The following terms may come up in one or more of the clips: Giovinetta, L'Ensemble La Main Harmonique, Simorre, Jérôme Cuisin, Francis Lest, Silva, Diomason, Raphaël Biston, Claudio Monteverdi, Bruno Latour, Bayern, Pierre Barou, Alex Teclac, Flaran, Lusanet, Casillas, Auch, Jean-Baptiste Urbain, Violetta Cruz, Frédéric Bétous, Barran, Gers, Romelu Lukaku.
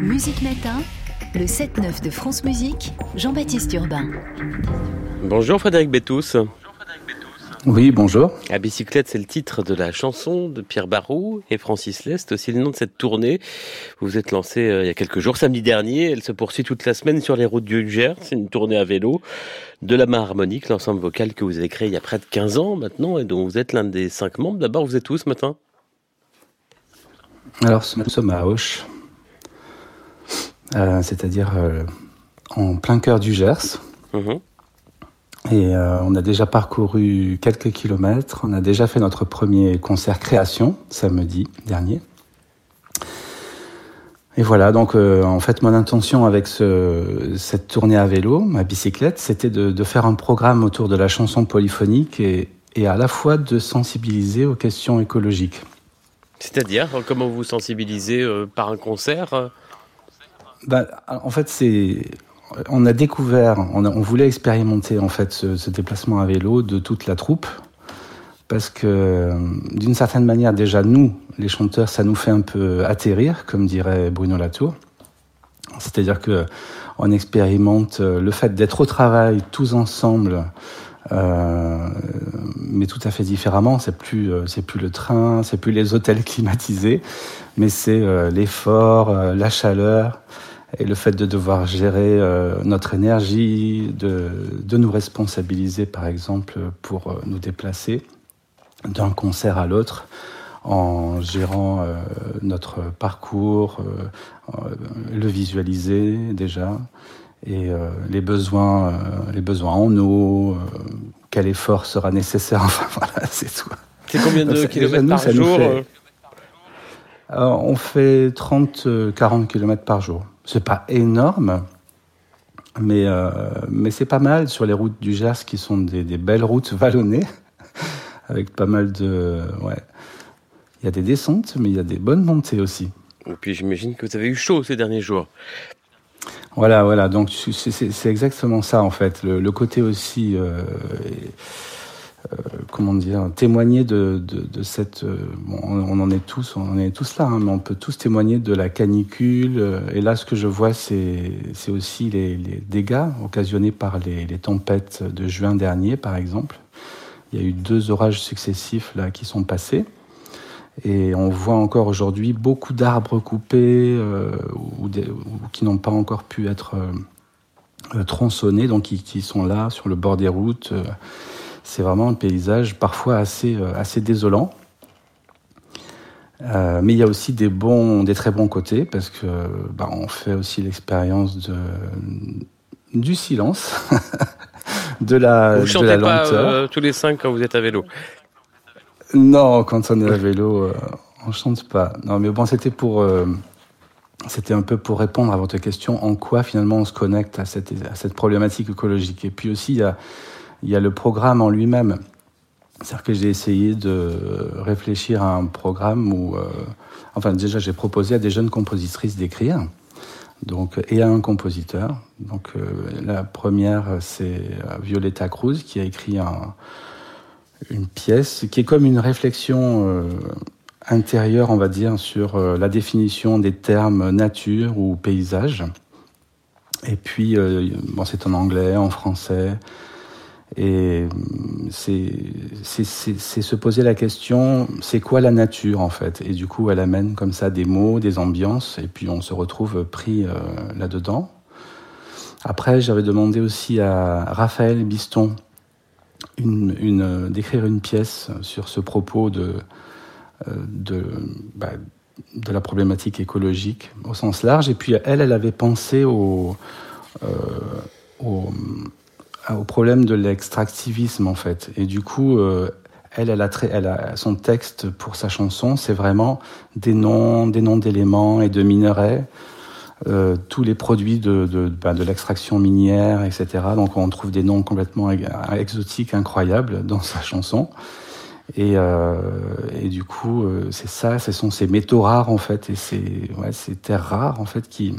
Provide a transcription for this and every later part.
Musique Matin, le 7-9 de France Musique, Jean-Baptiste Urbain. Bonjour Frédéric Bétous. Oui, bonjour. À bicyclette, c'est le titre de la chanson de Pierre Barou et Francis Lest, aussi le nom de cette tournée. Vous vous êtes lancé il y a quelques jours, samedi dernier. Elle se poursuit toute la semaine sur les routes du Gers. C'est une tournée à vélo de La Main Harmonique, l'ensemble vocal que vous avez créé il y a près de 15 ans maintenant et dont vous êtes l'un des 5 membres. D'abord, vous êtes où ce matin ? Alors, nous sommes à Auch, c'est-à-dire en plein cœur du Gers. Mmh. Et on a déjà parcouru quelques kilomètres, on a déjà fait notre premier concert création, samedi dernier. Et voilà, donc en fait mon intention avec cette tournée à vélo, ma bicyclette, c'était de faire un programme autour de la chanson polyphonique et à la fois de sensibiliser aux questions écologiques. C'est-à-dire, comment vous sensibilisez par un concert ? En fait, on a découvert, on voulait expérimenter en fait ce déplacement à vélo de toute la troupe, parce que d'une certaine manière déjà nous, les chanteurs, ça nous fait un peu atterrir, comme dirait Bruno Latour. C'est-à-dire que on expérimente le fait d'être au travail tous ensemble, mais tout à fait différemment. C'est plus le train, c'est plus les hôtels climatisés, mais c'est l'effort, la chaleur. Et le fait de devoir gérer notre énergie, de nous responsabiliser, par exemple, pour nous déplacer d'un concert à l'autre, en gérant notre parcours, le visualiser déjà, et les besoins en eau, quel effort sera nécessaire, enfin voilà, c'est tout. C'est combien de kilomètres par jour ? On fait 30-40 kilomètres par jour. C'est pas énorme, mais c'est pas mal sur les routes du Gers qui sont des belles routes vallonnées, avec pas mal de... Ouais. Il y a des descentes, mais il y a des bonnes montées aussi. Et puis j'imagine que vous avez eu chaud ces derniers jours. Voilà, donc c'est exactement ça en fait. Le côté aussi... comment dire, témoigner de cette... Bon, on en est tous là, hein, mais on peut tous témoigner de la canicule. Et là, ce que je vois, c'est aussi les dégâts occasionnés par les tempêtes de juin dernier, par exemple. Il y a eu 2 orages successifs là, qui sont passés. Et on voit encore aujourd'hui beaucoup d'arbres coupés ou qui n'ont pas encore pu être tronçonnés, donc qui sont là, sur le bord des routes. C'est vraiment un paysage parfois assez désolant. Mais il y a aussi des très bons côtés, parce que on fait aussi l'expérience du silence, de la lenteur. Vous ne chantez pas tous les 5 quand vous êtes à vélo ? Non, quand on est à vélo, on ne chante pas. Non, mais bon, c'était un peu pour répondre à votre question, en quoi finalement on se connecte à cette problématique écologique. Et puis aussi, il y a le programme en lui-même. C'est-à-dire que j'ai essayé de réfléchir à un programme où... déjà, j'ai proposé à des jeunes compositrices d'écrire, donc, et à un compositeur. Donc, la première, c'est Violetta Cruz, qui a écrit une pièce qui est comme une réflexion intérieure, on va dire, sur la définition des termes nature ou paysage. Et puis, c'est en anglais, en français... Et c'est se poser la question, c'est quoi la nature en fait ? Et du coup, elle amène comme ça des mots, des ambiances, et puis on se retrouve pris là-dedans. Après, j'avais demandé aussi à Raphaël Biston d'écrire une pièce sur ce propos de la problématique écologique au sens large. Et puis elle avait pensé au problème de l'extractivisme, en fait. Et du coup, elle a son texte pour sa chanson, c'est vraiment des noms d'éléments et de minerais, tous les produits de l'extraction minière, etc. Donc on trouve des noms complètement exotiques, incroyables dans sa chanson. Et du coup, c'est ça, ce sont ces métaux rares, en fait, et ces terres rares, en fait, qui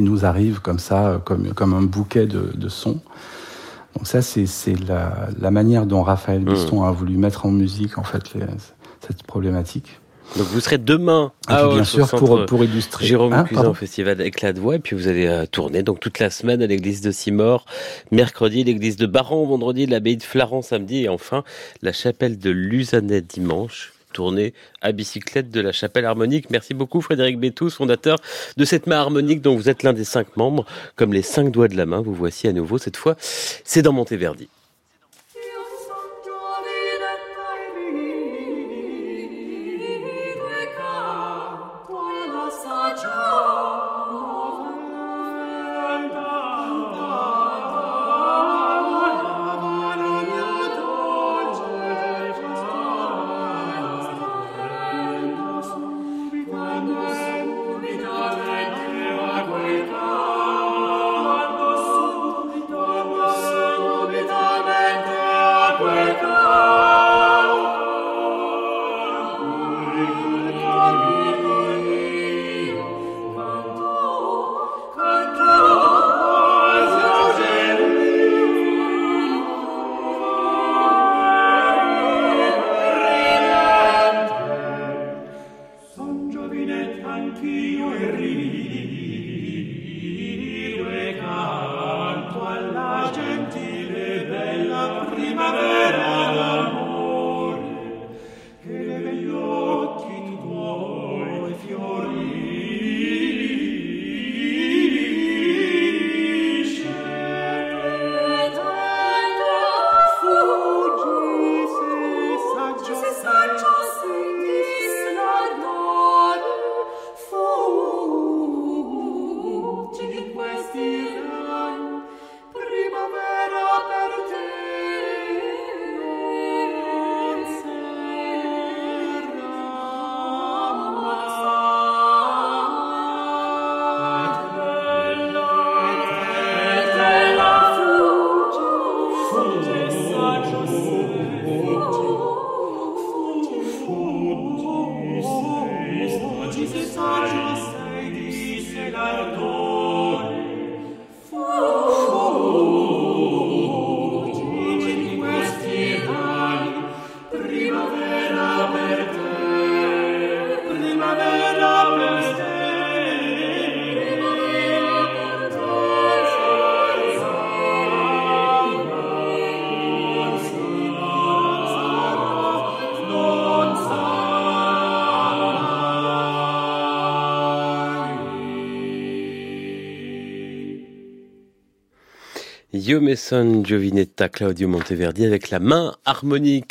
nous arrive comme ça, comme un bouquet de sons. Donc ça, c'est la manière dont Raphaël Biston a voulu mettre en musique en fait cette problématique. Donc vous serez demain à Bien sûr, pour illustrer. Jérôme Cuisin au Festival Éclat de Voix, et puis vous allez tourner donc toute la semaine à l'église de Simorre, mercredi l'église de Barran, vendredi l'abbaye de Flaran samedi, et enfin la chapelle de Lusanet dimanche. Tournée à bicyclette de la chapelle harmonique. Merci beaucoup Frédéric Bétous, fondateur de cette main harmonique dont vous êtes l'un des 5 membres. Comme les 5 doigts de la main, vous voici à nouveau cette fois. C'est dans Monteverdi. Diomason, Giovinetta, Claudio Monteverdi avec la main harmonique.